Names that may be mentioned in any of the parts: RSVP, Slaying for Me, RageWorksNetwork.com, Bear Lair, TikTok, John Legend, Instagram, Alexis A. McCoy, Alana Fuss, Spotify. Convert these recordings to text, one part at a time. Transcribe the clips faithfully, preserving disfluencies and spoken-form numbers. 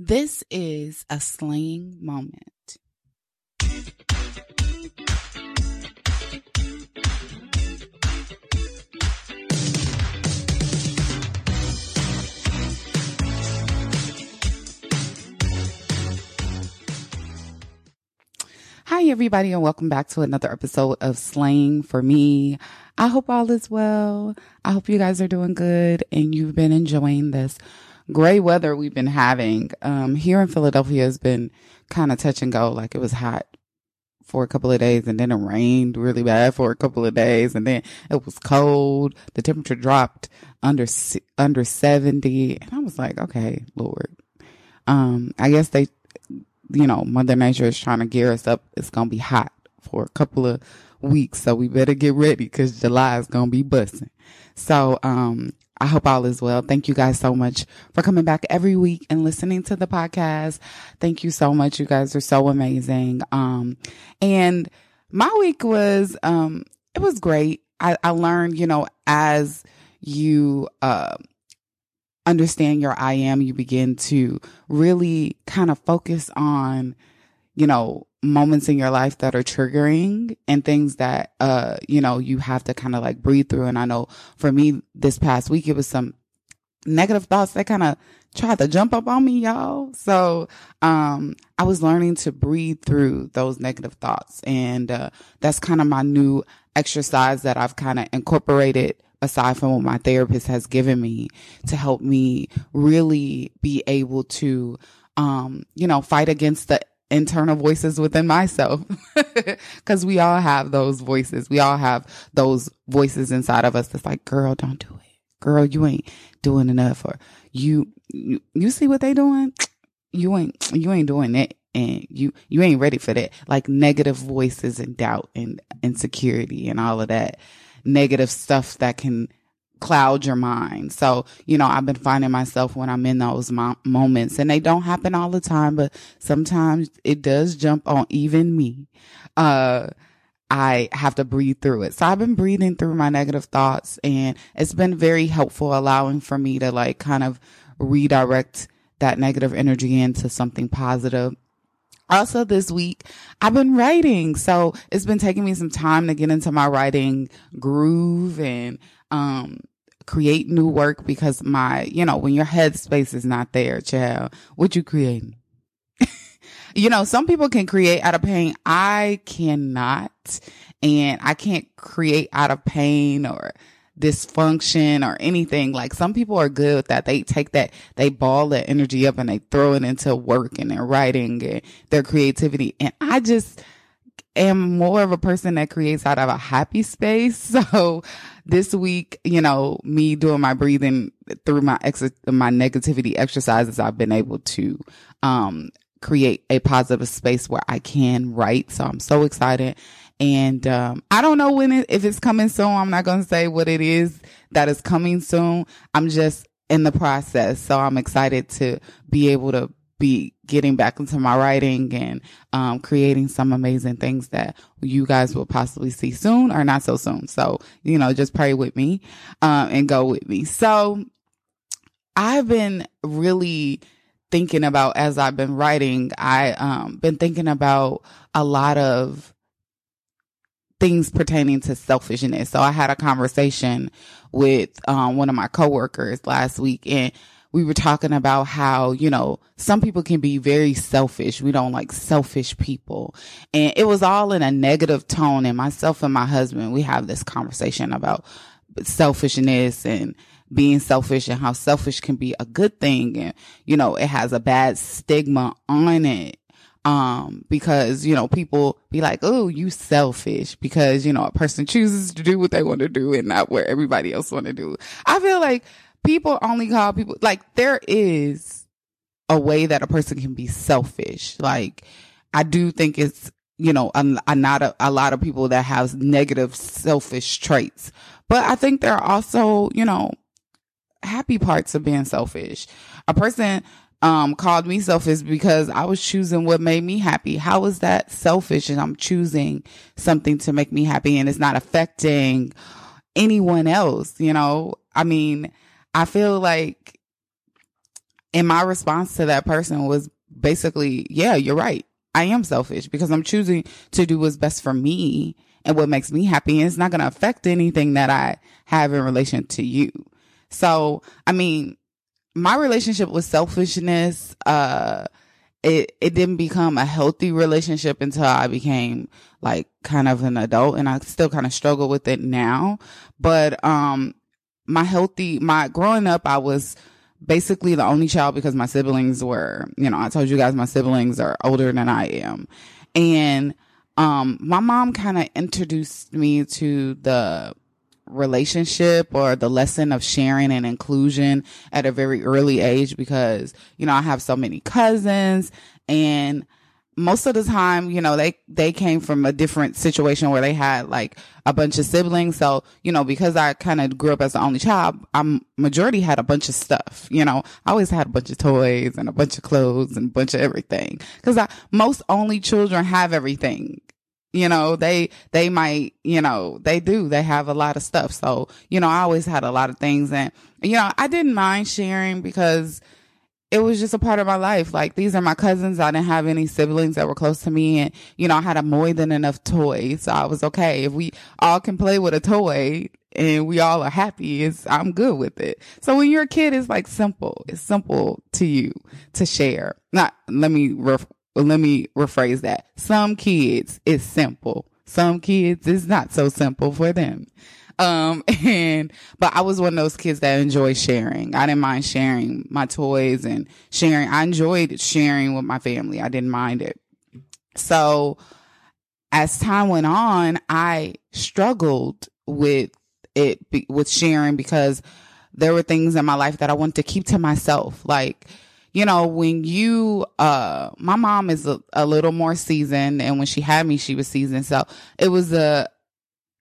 This is a slaying moment. Hi, everybody, and welcome back to another episode of Slaying for Me. I hope all is well. I hope you guys are doing good and you've been enjoying this gray weather we've been having. Um, here in Philadelphia has been kind of touch and go. Like, it was hot for a couple of days and then it rained really bad for a couple of days. And then it was cold. The temperature dropped under under seventy. And I was like, okay, Lord. Um, I guess they you know, Mother Nature is trying to gear us up. It's going to be hot for a couple of weeks. So we better get ready because July is going to be busting. So, um, I hope all is well. Thank you guys so much for coming back every week and listening to the podcast. Thank you so much. You guys are so amazing. Um, and my week was, um, it was great. I, I learned, you know, as you, uh, understand your I am, you begin to really kind of focus on, you know, moments in your life that are triggering and things that, uh, you know, you have to kind of like breathe through. And I know for me this past week, it was some negative thoughts that kind of tried to jump up on me, y'all. So, um, I was learning to breathe through those negative thoughts. And, uh, that's kind of my new exercise that I've kind of incorporated aside from what my therapist has given me to help me really be able to, um, you know, fight against the internal voices within myself. Cause we all have those voices. We all have those voices inside of us that's like, girl, don't do it. Girl, you ain't doing enough. Or you, you, you see what they doing? You ain't, you ain't doing it. And you, you ain't ready for that. Like negative voices and doubt and insecurity and all of that negative stuff that can cloud your mind. So, you know, I've been finding myself when I'm in those mo- moments, and they don't happen all the time, but sometimes it does jump on even me. Uh, I have to breathe through it. So I've been breathing through my negative thoughts, and it's been very helpful, allowing for me to like kind of redirect that negative energy into something positive. Also this week, I've been writing. So it's been taking me some time to get into my writing groove and, um, create new work because my, you know, when your headspace is not there, child, what you creating? You know, some people can create out of pain. I cannot, and I can't create out of pain or dysfunction or anything. Like, some people are good with that. They take that, they ball that energy up and they throw it into work and their writing and their creativity. And I just am more of a person that creates out of a happy space. So this week, you know, me doing my breathing through my ex, my negativity exercises, I've been able to, um, create a positive space where I can write. So I'm so excited. And, um, I don't know when it, if it's coming soon. I'm not going to say what it is that is coming soon. I'm just in the process. So I'm excited to be able to be getting back into my writing and, um, creating some amazing things that you guys will possibly see soon or not so soon. So, you know, just pray with me, um, and go with me. So I've been really thinking about, as I've been writing, I, um, been thinking about a lot of things pertaining to selfishness. So I had a conversation with um, one of my coworkers last week, and we were talking about how, you know, some people can be very selfish. We don't like selfish people. And it was all in a negative tone. And myself and my husband, we have this conversation about selfishness and being selfish and how selfish can be a good thing. And, you know, it has a bad stigma on it. Um, because, you know, people be like, oh, you selfish, because, you know, a person chooses to do what they want to do and not what everybody else want to do. I feel like people only call people, like, there is a way that a person can be selfish. Like, I do think it's, you know, a, a, not a, a lot of people that have negative selfish traits, but I think there are also, you know, happy parts of being selfish. A person Um, called me selfish because I was choosing what made me happy. How is that selfish? And I'm choosing something to make me happy and it's not affecting anyone else, you know? I mean, I feel like And my response to that person was basically, yeah, you're right. I am selfish because I'm choosing to do what's best for me and what makes me happy. And it's not going to affect anything that I have in relation to you. So, I mean, my relationship with selfishness, uh, it, it didn't become a healthy relationship until I became like kind of an adult, and I still kind of struggle with it now. But, um, my healthy, my growing up, I was basically the only child because my siblings were, you know, I told you guys my siblings are older than I am. And, um, my mom kind of introduced me to the relationship or the lesson of sharing and inclusion at a very early age because, you know, I have so many cousins, and most of the time, you know, they, they came from a different situation where they had like a bunch of siblings. So, you know, because I kind of grew up as the only child, I'm majority had a bunch of stuff. You know, I always had a bunch of toys and a bunch of clothes and a bunch of everything. Cause I, most only children have everything. You know, they, they might, you know, they do, they have a lot of stuff. So, you know, I always had a lot of things, and, you know, I didn't mind sharing because it was just a part of my life. Like, these are my cousins. I didn't have any siblings that were close to me. And, you know, I had a more than enough toy. So I was okay. If we all can play with a toy and we all are happy, it's, I'm good with it. So when you're a kid, it's like simple. It's simple to you to share. Not, let me, ref, let me rephrase that. Some kids, it's simple. Some kids, it's not so simple for them. Um, and, but I was one of those kids that enjoy sharing. I didn't mind sharing my toys and sharing. I enjoyed sharing with my family. I didn't mind it. So as time went on, I struggled with it, with sharing, because there were things in my life that I wanted to keep to myself. Like, you know, when you, uh, my mom is a, a little more seasoned, and when she had me, she was seasoned. So it was a,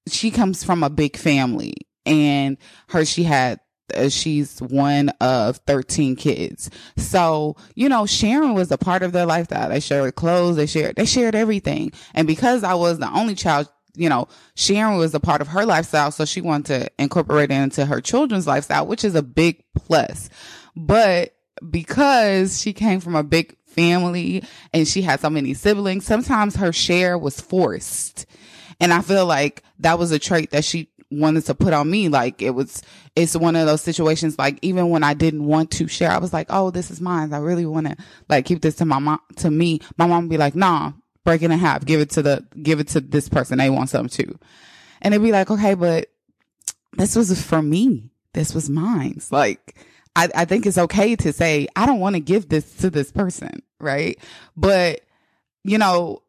she comes from a big family, and her, she had, uh, she's one of thirteen kids. So, you know, sharing was a part of their life. That they shared clothes, they shared, they shared everything. And because I was the only child, you know, sharing was a part of her lifestyle. So she wanted to incorporate it into her children's lifestyle, which is a big plus. But because she came from a big family and she had so many siblings, sometimes her share was forced. And I feel like that was a trait that she wanted to put on me. Like, it was, it's one of those situations, like, even when I didn't want to share, I was like, oh, this is mine. I really want to like keep this to my mom, to me. My mom would be like, nah, break it in half. Give it to the, give it to this person. They want something too. And it'd be like, okay, but this was for me. This was mine. Like, I, I think it's okay to say, I don't want to give this to this person. Right. But, you know,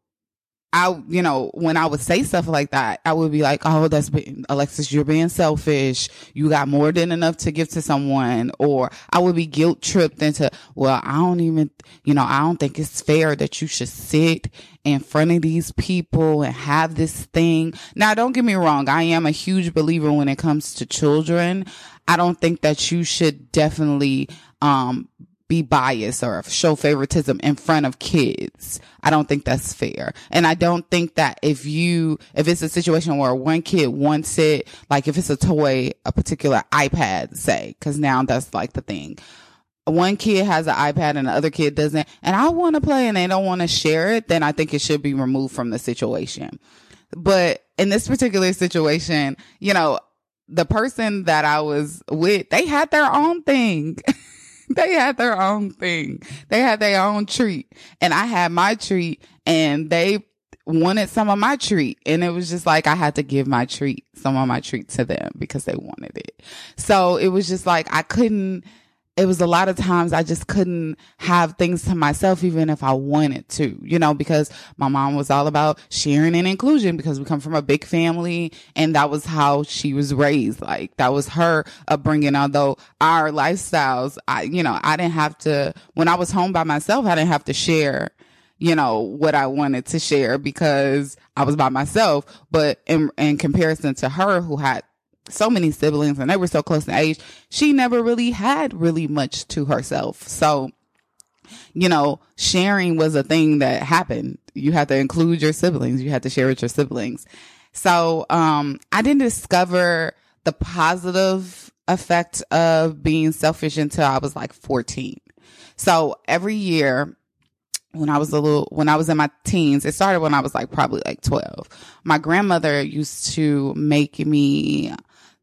I, you know, when I would say stuff like that, I would be like, oh, that's been, Alexis, you're being selfish. You got more than enough to give to someone. Or I would be guilt tripped into, well, I don't even, you know, I don't think it's fair that you should sit in front of these people and have this thing. Now, don't get me wrong. I am a huge believer when it comes to children. I don't think that you should definitely, um, be biased or show favoritism in front of kids. I don't think that's fair. And I don't think that if you, if it's a situation where one kid wants it, like if it's a toy, a particular iPad, say, cause now that's like the thing. One kid has an iPad and the other kid doesn't, and I want to play and they don't want to share it, then I think it should be removed from the situation. But in this particular situation, you know, the person that I was with, they had their own thing. They had their own thing. They had their own treat. And I had my treat, and they wanted some of my treat. And it was just like, I had to give my treat, some of my treat to them because they wanted it. So it was just like, I couldn't, it was a lot of times I just couldn't have things to myself, even if I wanted to, you know, because my mom was all about sharing and inclusion because we come from a big family, and that was how she was raised. Like, that was her upbringing. Although our lifestyles, I, you know, I didn't have to, when I was home by myself, I didn't have to share, you know, what I wanted to share because I was by myself. But in, in comparison to her, who had so many siblings and they were so close in age, she never really had really much to herself. So, you know, sharing was a thing that happened. You had to include your siblings. You had to share with your siblings. So, um, I didn't discover the positive effect of being selfish until I was like fourteen. So every year when I was a little, when I was in my teens, it started when I was like probably like twelve. My grandmother used to make me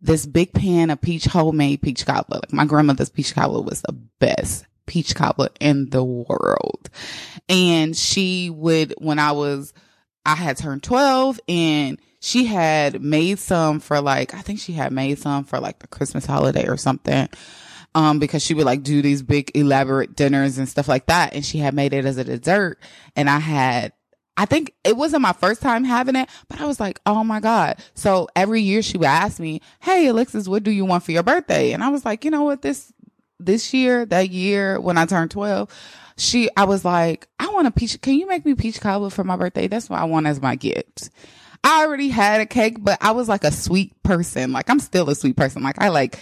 this big pan of peach, homemade peach cobbler. Like my grandmother's peach cobbler was the best peach cobbler in the world. And she would, when I was, I had turned twelve, and she had made some for like, I think she had made some for like the Christmas holiday or something. Um, because she would like do these big elaborate dinners and stuff like that. And she had made it as a dessert. And I had, I think it wasn't my first time having it, but I was like, oh my God. So every year she would ask me, hey, Alexis, what do you want for your birthday? And I was like, you know what, this, this year, that year when I turned twelve, she, I was like, I want a peach. Can you make me peach cobbler for my birthday? That's what I want as my gift. I already had a cake, but I was like a sweet person. Like I'm still a sweet person. Like I like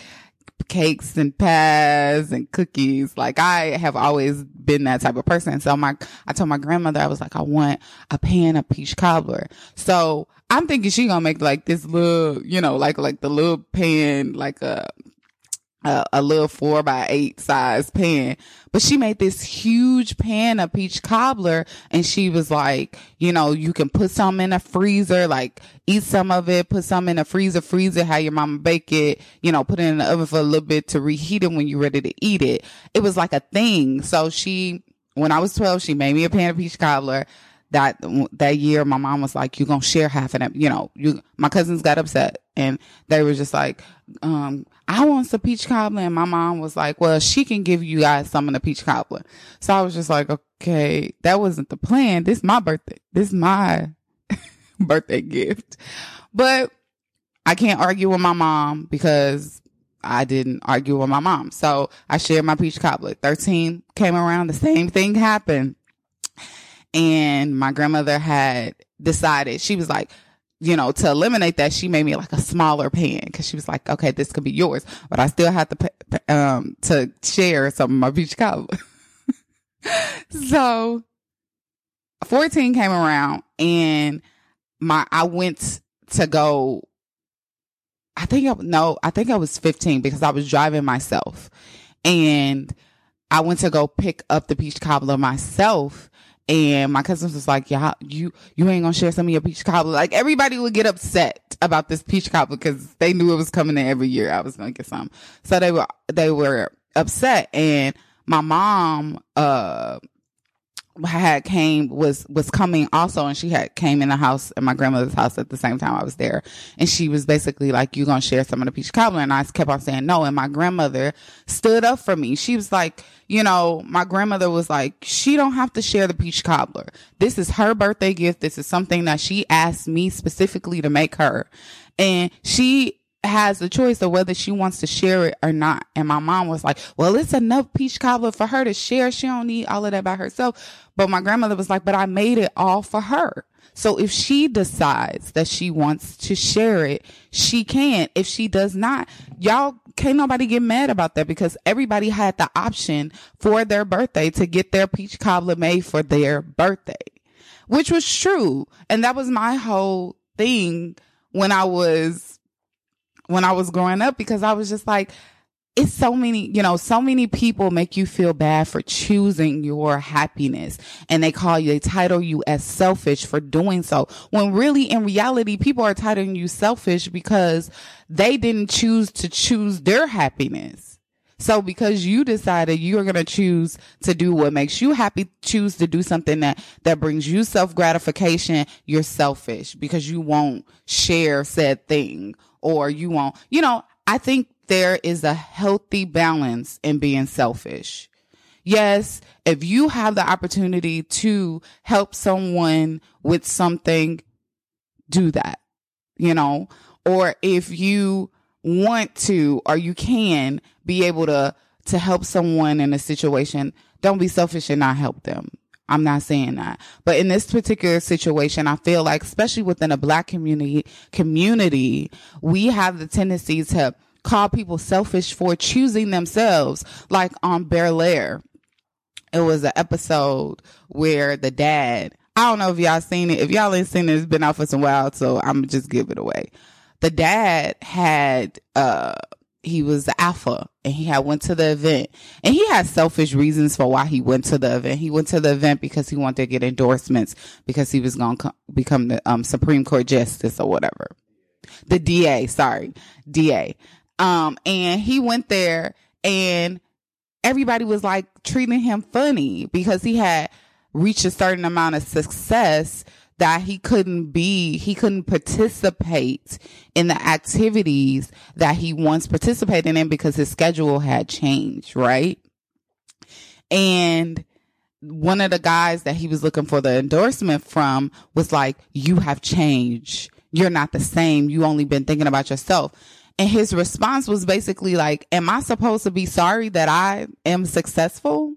cakes and pies and cookies. Like I have always been that type of person. So my, I told my grandmother, I was like, I want a pan of peach cobbler. So I'm thinking she gonna make like this little, you know, like, like the little pan, like a, a, a little four by eight size pan. But she made this huge pan of peach cobbler, and she was like, you know, you can put some in a freezer, like eat some of it, put some in a freezer, freeze it, how your mama bake it, you know, put it in the oven for a little bit to reheat it when you're ready to eat it. It was like a thing. So she, when I was twelve, she made me a pan of peach cobbler. That, that year, my mom was like, you're going to share half of them. You know, you, my cousins got upset, and they were just like, um, I want some peach cobbler. And my mom was like, well, she can give you guys some of the peach cobbler. So I was just like, okay, that wasn't the plan. This is my birthday. This is my birthday gift. But I can't argue with my mom because I didn't argue with my mom. So I shared my peach cobbler. thirteen came around. The same thing happened. And my grandmother had decided, she was like, you know, to eliminate that, she made me like a smaller pan, because she was like, okay, this could be yours, but I still have to pay, um to share some of my peach cobbler. So fourteen came around, and my I went to go. I think I, no, I think I was fifteen, because I was driving myself, and I went to go pick up the peach cobbler myself. And my cousins was like, yeah, you, you ain't gonna share some of your peach cobbler. Like everybody would get upset about this peach cobbler, because they knew it was coming in every year. I was gonna get some. So they were, they were upset. And my mom, uh, had came, was, was coming also. And she had came in the house, at my grandmother's house, at the same time I was there. And she was basically like, you gonna share some of the peach cobbler? And I kept on saying no. And my grandmother stood up for me. She was like, you know, my grandmother was like, she don't have to share the peach cobbler. This is her birthday gift. This is something that she asked me specifically to make her. And she has the choice of whether she wants to share it or not. And my mom was like, well, it's enough peach cobbler for her to share. She don't need all of that by herself. But my grandmother was like, but I made it all for her. So if she decides that she wants to share it, she can. If she does not, y'all can't nobody get mad about that, because everybody had the option for their birthday to get their peach cobbler made for their birthday, which was true. And that was my whole thing when I was, when I was growing up, because I was just like, it's so many, you know, so many people make you feel bad for choosing your happiness, and they call you, they title you as selfish for doing so. When really in reality, people are titling you selfish because they didn't choose to choose their happiness. So because you decided you're going to choose to do what makes you happy, choose to do something that, that brings you self-gratification, you're selfish because you won't share said thing, or you won't, you know, I think there is a healthy balance in being selfish. Yes, if you have the opportunity to help someone with something, do that, you know, or if you want to, or you can be able to, to help someone in a situation, don't be selfish and not help them. I'm not saying that. But in this particular situation, I feel like, especially within a Black community, community, we have the tendency to call people selfish for choosing themselves. Like on Bear Lair, it was an episode where the dad, I don't know if y'all seen it. If y'all ain't seen it, it's been out for some while, so I'm just give it away. The dad had, uh, he was the alpha, and he had went to the event, and he had selfish reasons for why he went to the event. He went to the event because he wanted to get endorsements, because he was going to co- become the um, Supreme Court justice or whatever. The D A, sorry, D A. Um, and he went there, and everybody was like treating him funny because he had reached a certain amount of success that he couldn't be, he couldn't participate in the activities that he once participated in because his schedule had changed, right? And one of the guys that he was looking for the endorsement from was like, "You have changed. You're not the same. You only been thinking about yourself." And his response was basically like, "Am I supposed to be sorry that I am successful?"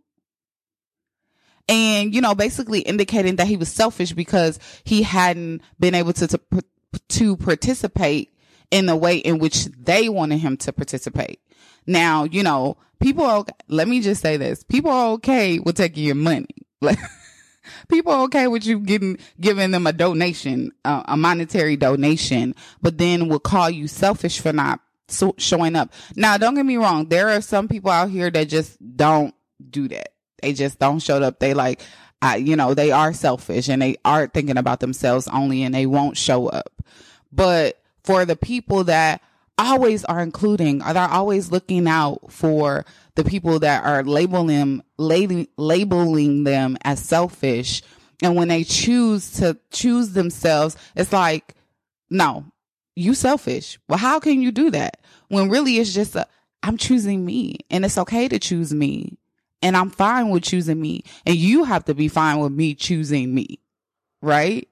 And, you know, basically indicating that he was selfish because he hadn't been able to, to to participate in the way in which they wanted him to participate. Now, you know, people are, let me just say this. People are okay with taking your money. Like, people are okay with you getting giving them a donation, uh, a monetary donation, but then will call you selfish for not so showing up. Now, don't get me wrong. There are some people out here that just don't do that. They just don't show up. They like, uh, you know, they are selfish and they are thinking about themselves only, and they won't show up. But for the people that always are including, or they're always looking out for the people that are labeling, lab- labeling them as selfish. And when they choose to choose themselves, it's like, no, you selfish. Well, how can you do that? When really it's just, a, I'm choosing me, and it's okay to choose me. And I'm fine with choosing me, and you have to be fine with me choosing me. Right.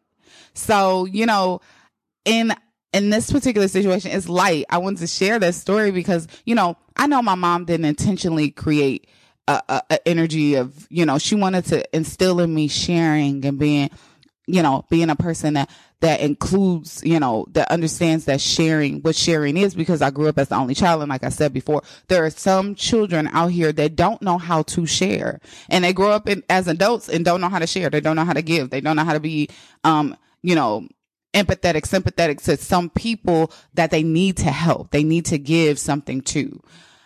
So, you know, in, in this particular situation, it's light. I wanted to share that story because, you know, I know my mom didn't intentionally create a, a, a energy of, you know, she wanted to instill in me sharing and being, you know, being a person that, that includes, you know, that understands that sharing, what sharing is, because I grew up as the only child. And like I said before, there are some children out here that don't know how to share, and they grow up in, as adults, and don't know how to share. They don't know how to give. They don't know how to be, um, you know, empathetic, sympathetic to some people that they need to help. They need to give something to.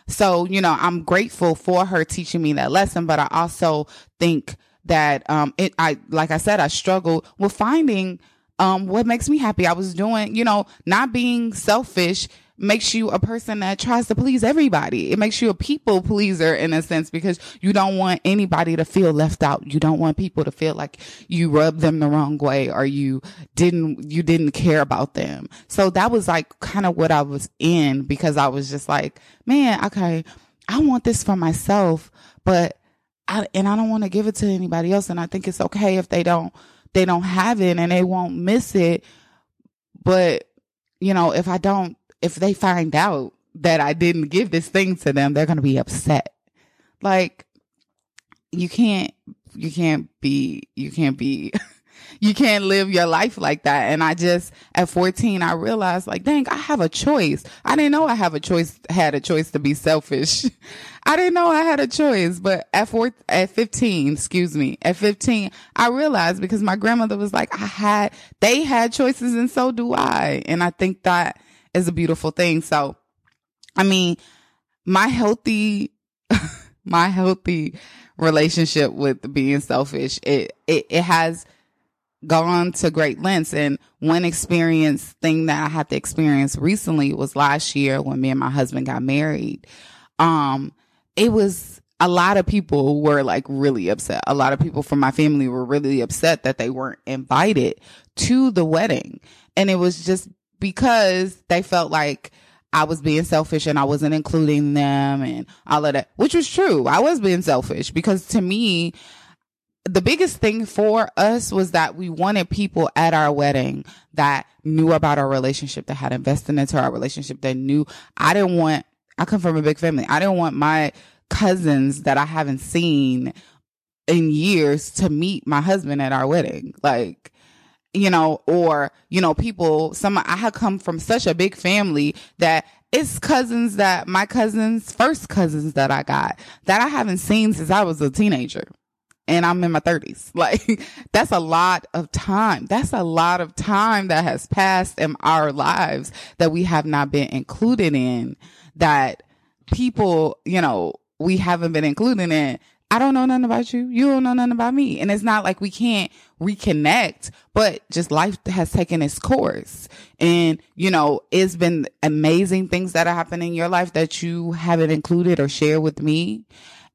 So, you know, I'm grateful for her teaching me that lesson, but I also think that, um, it, I, like I said, I struggled with finding, um, what makes me happy. I was doing, you know, not being selfish makes you a person that tries to please everybody. It makes you a people pleaser in a sense, because you don't want anybody to feel left out. You don't want people to feel like you rubbed them the wrong way, or you didn't, you didn't care about them. So that was like kind of what I was in, because I was just like, man, okay, I want this for myself, but I, and I don't want to give it to anybody else. And I think it's okay if they don't, they don't have it, and they won't miss it. But, you know, if I don't, if they find out that I didn't give this thing to them, they're going to be upset. Like, you can't, you can't be, you can't be, you can't live your life like that. And I just, at fourteen, I realized like, dang, I have a choice. I didn't know I have a choice, had a choice to be selfish. I didn't know I had a choice, but at four, at fifteen, excuse me, at fifteen, I realized, because my grandmother was like, I had, they had choices, and so do I. And I think that is a beautiful thing. So, I mean, my healthy, my healthy relationship with being selfish, it, it, it has gone to great lengths. And one experience thing that I had to experience recently was last year when me and my husband got married. Um, It was a lot of people were like really upset. A lot of people from my family were really upset that they weren't invited to the wedding. And it was just because they felt like I was being selfish and I wasn't including them and all of that, which was true. I was being selfish, because to me, the biggest thing for us was that we wanted people at our wedding that knew about our relationship, that had invested into our relationship, that knew. I didn't want I come from a big family. I didn't want my cousins that I haven't seen in years to meet my husband at our wedding. Like, you know, or, you know, people, some, I have come from such a big family that it's cousins that my cousins, first cousins that I got that I haven't seen since I was a teenager, and I'm in my thirties. Like, that's a lot of time. That's a lot of time that has passed in our lives that we have not been included in, that people, you know, we haven't been included in. I don't know nothing about you. You don't know nothing about me. And it's not like we can't reconnect, but just life has taken its course. And, you know, it's been amazing things that are happening in your life that you haven't included or shared with me.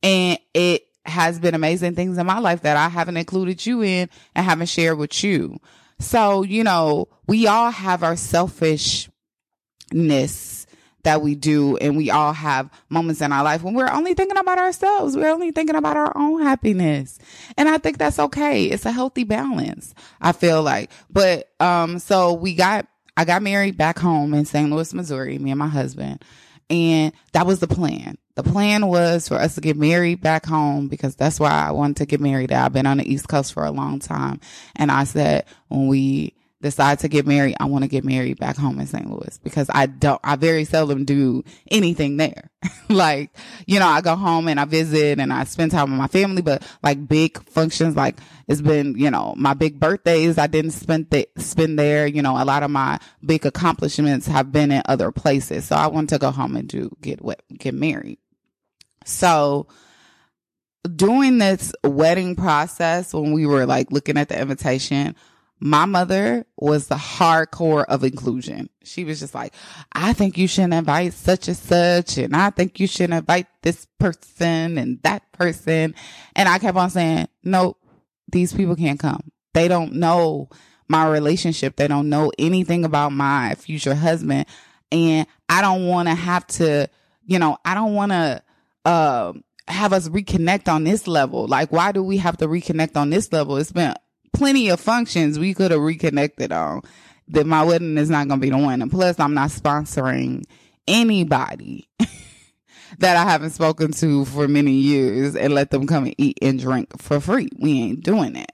And it has been amazing things in my life that I haven't included you in and haven't shared with you. So, you know, we all have our selfishness that we do, and we all have moments in our life when we're only thinking about ourselves. We're only thinking about our own happiness. And I think that's okay. It's a healthy balance, I feel like. But um, so we got, I got married back home in Saint Louis, Missouri, me and my husband. And that was the plan. The plan was for us to get married back home, because that's why I wanted to get married. I've been on the East Coast for a long time. And I said, when we decide to get married, I want to get married back home in Saint Louis, because I don't, I very seldom do anything there. Like, you know, I go home and I visit and I spend time with my family, but like big functions, like it's been, you know, my big birthdays, I didn't spend, th- spend there. You know, a lot of my big accomplishments have been in other places. So I want to go home and do, get wet, get married. So during this wedding process, when we were like looking at the invitation, my mother was the hardcore of inclusion. She was just like, I think you shouldn't invite such and such, and I think you shouldn't invite this person and that person. And I kept on saying, no, these people can't come. They don't know my relationship. They don't know anything about my future husband. And I don't want to have to, you know, I don't want to uh, have us reconnect on this level. Like, why do we have to reconnect on this level? It's been plenty of functions we could have reconnected on. That my wedding is not going to be the one. And plus, I'm not sponsoring anybody that I haven't spoken to for many years and let them come and eat and drink for free. We ain't doing that.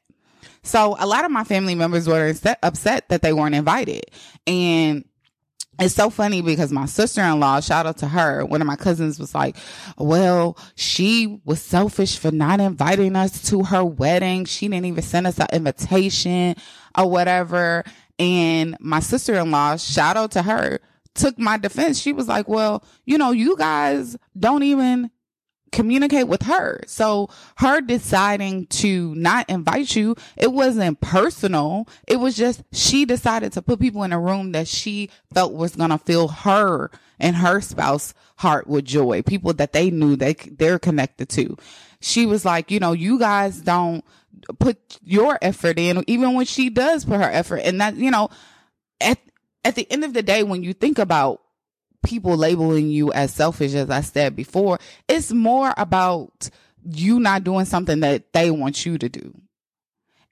So a lot of my family members were upset that they weren't invited. And it's so funny because my sister-in-law, shout out to her, one of my cousins was like, well, she was selfish for not inviting us to her wedding. She didn't even send us an invitation or whatever. And my sister-in-law, shout out to her, took my defense. She was like, well, you know, you guys don't even communicate with her. So her deciding to not invite you, it wasn't personal. It was just she decided to put people in a room that she felt was going to fill her and her spouse's heart with joy. People that they knew they, they're connected to. She was like, you know, you guys don't put your effort in, even when she does put her effort. And that, you know, at, at the end of the day, when you think about people labeling you as selfish, as I said before, it's more about you not doing something that they want you to do.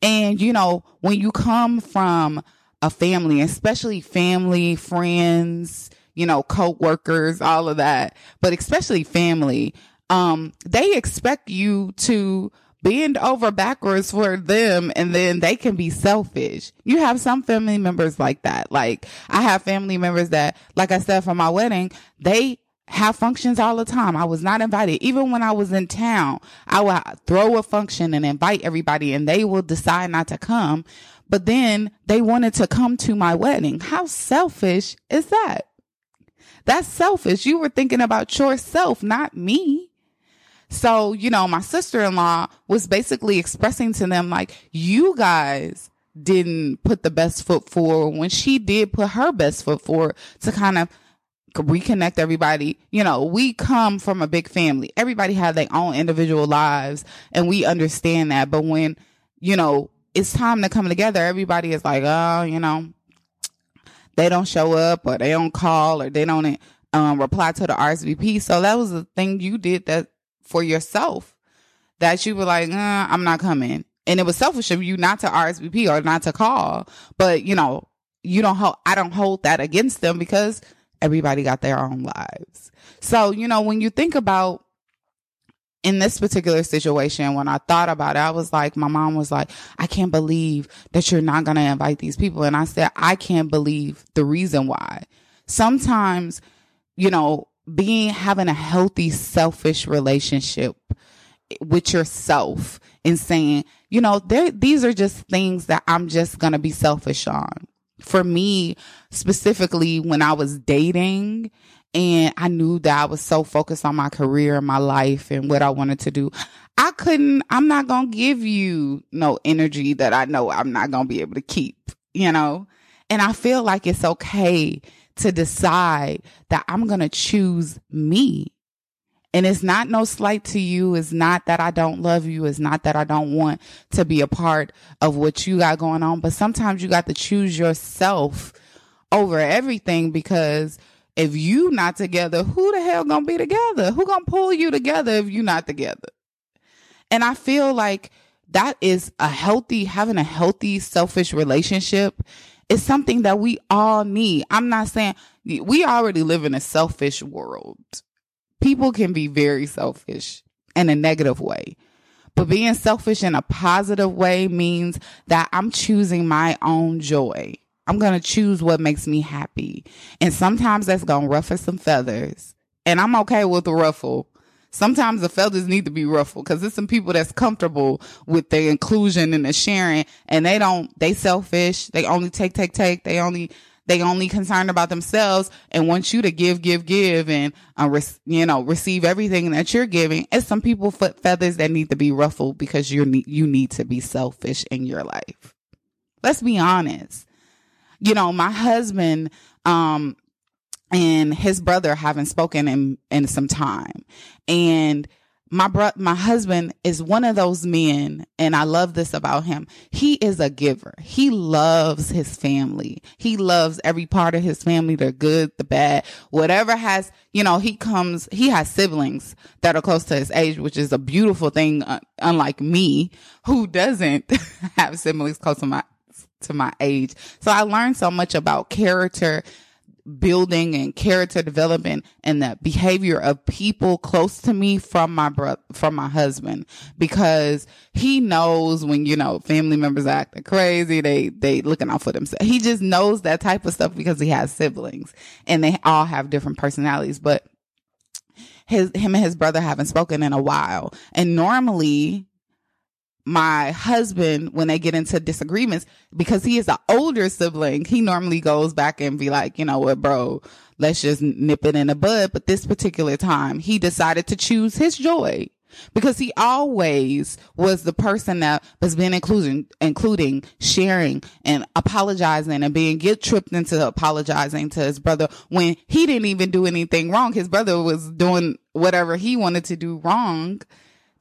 And, you know, when you come from a family, especially family, friends, you know, co-workers, all of that, but especially family, um, they expect you to bend over backwards for them, and then they can be selfish. You have some family members like that. Like, I have family members that, like I said, for my wedding, they have functions all the time. I was not invited. Even when I was in town, I would throw a function and invite everybody, and they will decide not to come. But then they wanted to come to my wedding. How selfish is that? That's selfish. You were thinking about yourself, not me. So, you know, my sister-in-law was basically expressing to them, like, you guys didn't put the best foot forward when she did put her best foot forward to kind of reconnect everybody. You know, we come from a big family. Everybody has their own individual lives, and we understand that. But when, you know, it's time to come together, everybody is like, oh, you know, they don't show up, or they don't call, or they don't um, reply to the R S V P. So that was the thing you did that for yourself, that you were like, nah, I'm not coming. And it was selfish of you not to R S V P or not to call. But, you know, you don't hold, I don't hold that against them, because everybody got their own lives. So, you know, when you think about in this particular situation, when I thought about it, I was like, my mom was like, I can't believe that you're not going to invite these people. And I said, I can't believe the reason why. Sometimes, you know, being, having a healthy, selfish relationship with yourself and saying, you know, these are just things that I'm just going to be selfish on. For me, specifically when I was dating And I knew that I was so focused on my career and my life and what I wanted to do. I couldn't, I'm not going to give you no energy that I know I'm not going to be able to keep, you know? And I feel like it's okay to decide that I'm going to choose me. And it's not no slight to you. It's not that I don't love you. It's not that I don't want to be a part of what you got going on. But sometimes you got to choose yourself over everything, because if you not together, who the hell gonna be together? Who gonna pull you together if you not together? And I feel like that is a healthy, having a healthy, selfish relationship is something that we all need. I'm not saying, we already live in a selfish world. People can be very selfish in a negative way, but being selfish in a positive way means that I'm choosing my own joy. I'm going to choose what makes me happy. And sometimes that's going to ruffle some feathers, and I'm okay with the ruffle. Sometimes the feathers need to be ruffled, because there's some people that's comfortable with their inclusion and the sharing, and they don't, they selfish. They only take, take, take. They only, they only concerned about themselves and want you to give, give, give and, uh, re- you know, receive everything that you're giving. It's some people foot feathers that need to be ruffled, because you need, you need to be selfish in your life. Let's be honest. You know, my husband um, and his brother haven't spoken in, in some time. And my bro- my husband is one of those men, and I love this about him. He is a giver. He loves his family. He loves every part of his family, the good, the bad, whatever has, you know, he comes, he has siblings that are close to his age, which is a beautiful thing, uh, unlike me, who doesn't have siblings close to my to my age. So I learned so much about character building and character development and the behavior of people close to me from my brother, from my husband, because he knows when, you know, family members are acting crazy, they, they looking out for themselves. He just knows that type of stuff because he has siblings and they all have different personalities, but his, him and his brother haven't spoken in a while. And normally, my husband, when they get into disagreements, because he is an older sibling, he normally goes back and be like, you know what, bro, let's just nip it in the bud. But this particular time, he decided to choose his joy, because he always was the person that has been including, including sharing and apologizing and being guilt tripped into apologizing to his brother when he didn't even do anything wrong. His brother was doing whatever he wanted to do wrong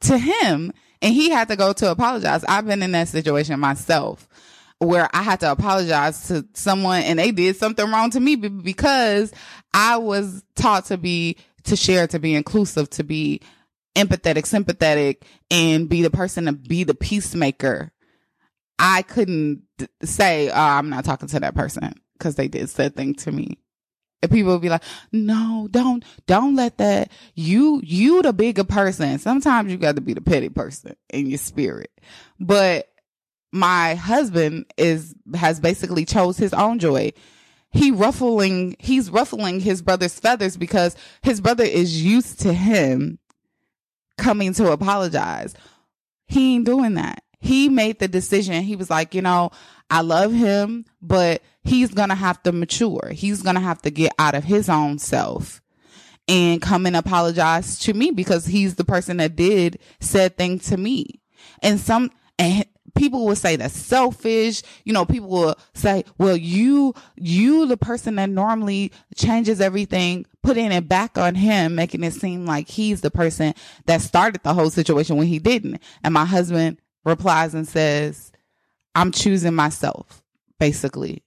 to him, and he had to go to apologize. I've been in that situation myself, where I had to apologize to someone and they did something wrong to me, because I was taught to be, to share, to be inclusive, to be empathetic, sympathetic, and be the person to be the peacemaker. I couldn't d- say, oh, I'm not talking to that person because they did said thing to me. And people would be like, no, don't, don't let that, you, you the bigger person. Sometimes you got to be the petty person in your spirit. But my husband is, has basically chose his own joy. He ruffling, he's ruffling his brother's feathers, because his brother is used to him coming to apologize. He ain't doing that. He made the decision. He was like, you know, I love him, but he's going to have to mature. He's going to have to get out of his own self and come and apologize to me, because he's the person that did said thing to me. And some and people will say that's selfish. You know, people will say, well, you, you, the person that normally changes everything, putting it back on him, making it seem like he's the person that started the whole situation when he didn't. And my husband replies and says, I'm choosing myself, basically.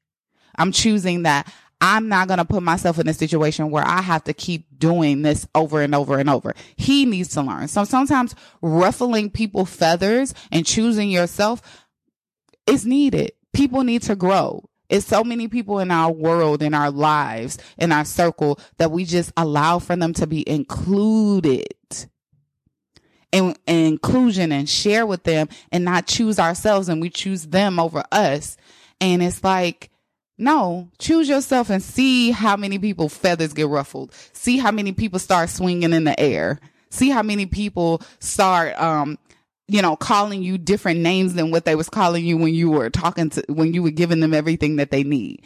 I'm choosing that I'm not going to put myself in a situation where I have to keep doing this over and over and over. He needs to learn. So sometimes ruffling people's feathers and choosing yourself is needed. People need to grow. It's so many people in our world, in our lives, in our circle, that we just allow for them to be included. And, and inclusion and share with them and not choose ourselves, and we choose them over us. And it's like, no, choose yourself and see how many people feathers get ruffled. See how many people start swinging in the air. See how many people start, um, you know, calling you different names than what they was calling you when you were talking to, when you were giving them everything that they need.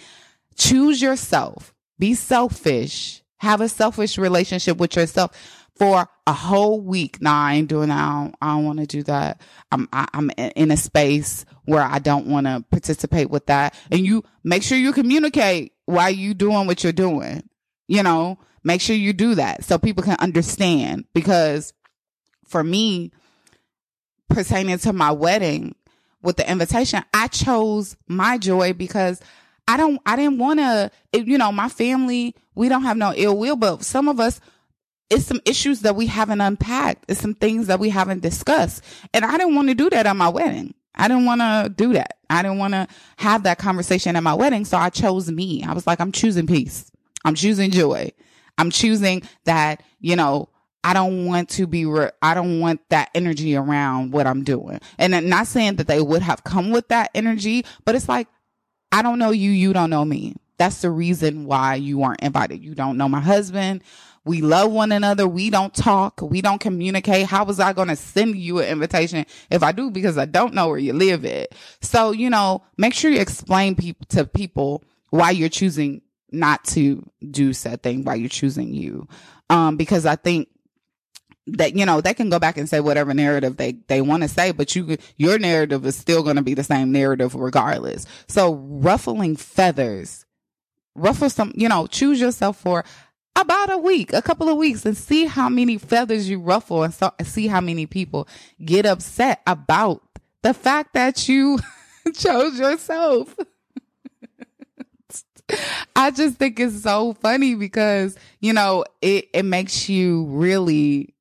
Choose yourself. Be selfish. Have a selfish relationship with yourself for a whole week. Nah, I ain't doing that. I don't, I don't want to do that. I'm, I, I'm in a space where I don't want to participate with that. And you make sure you communicate why you doing what you're doing. You know, make sure you do that so people can understand. Because for me, pertaining to my wedding with the invitation, I chose my joy because I don't, I didn't want to, you know, my family, we don't have no ill will, but some of us, it's some issues that we haven't unpacked. It's some things that we haven't discussed. And I didn't want to do that at my wedding. I didn't want to do that. I didn't want to have that conversation at my wedding. So I chose me. I was like, I'm choosing peace. I'm choosing joy. I'm choosing that, you know, I don't want to be, re- I don't want that energy around what I'm doing. And I'm not saying that they would have come with that energy, but it's like, I don't know you, you don't know me. That's the reason why you aren't invited. You don't know my husband. We love one another. We don't talk. We don't communicate. How was I going to send you an invitation if I do? Because I don't know where you live at. So, you know, make sure you explain pe- to people why you're choosing not to do said thing, why you're choosing you. Um, because I think that, you know, they can go back and say whatever narrative they, they want to say, but you, your narrative is still going to be the same narrative regardless. So ruffling feathers, ruffle some, you know, choose yourself for about a week, a couple of weeks, and see how many feathers you ruffle, and so, see how many people get upset about the fact that you chose yourself. I just think it's so funny because, you know, it, it makes you really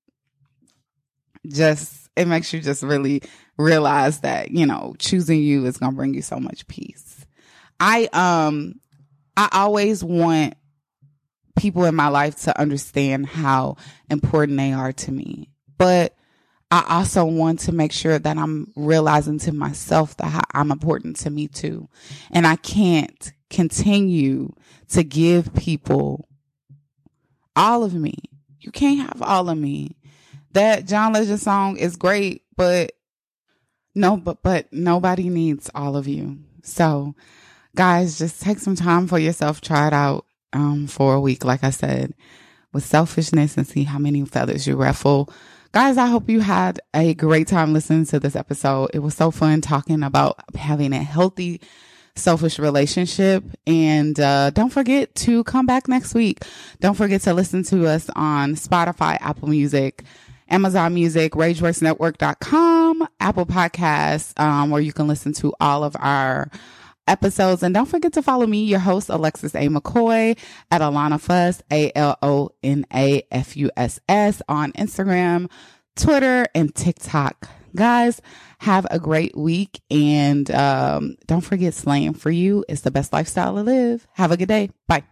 just, it makes you just really realize that, you know, choosing you is going to bring you so much peace. I, um, I always want people in my life to understand how important they are to me. But I also want to make sure that I'm realizing to myself that I'm important to me too. And I can't continue to give people all of me. You can't have all of me. That John Legend song is great, but no, but, but nobody needs all of you. So guys, just take some time for yourself. Try it out. Um, for a week, like I said, with selfishness, and see how many feathers you ruffle. Guys, I hope you had a great time listening to this episode. It was so fun talking about having a healthy, selfish relationship. And uh, don't forget to come back next week. Don't forget to listen to us on Spotify, Apple Music, Amazon Music, Rage Works Network dot com, Apple Podcasts, um, where you can listen to all of our episodes. And don't forget to follow me, your host, Alexis A. McCoy, at Alana Fuss, A L O N A F U S S, on Instagram, Twitter, and TikTok. Guys, have a great week. And um, don't forget, slaying for you is the best lifestyle to live. Have a good day. Bye.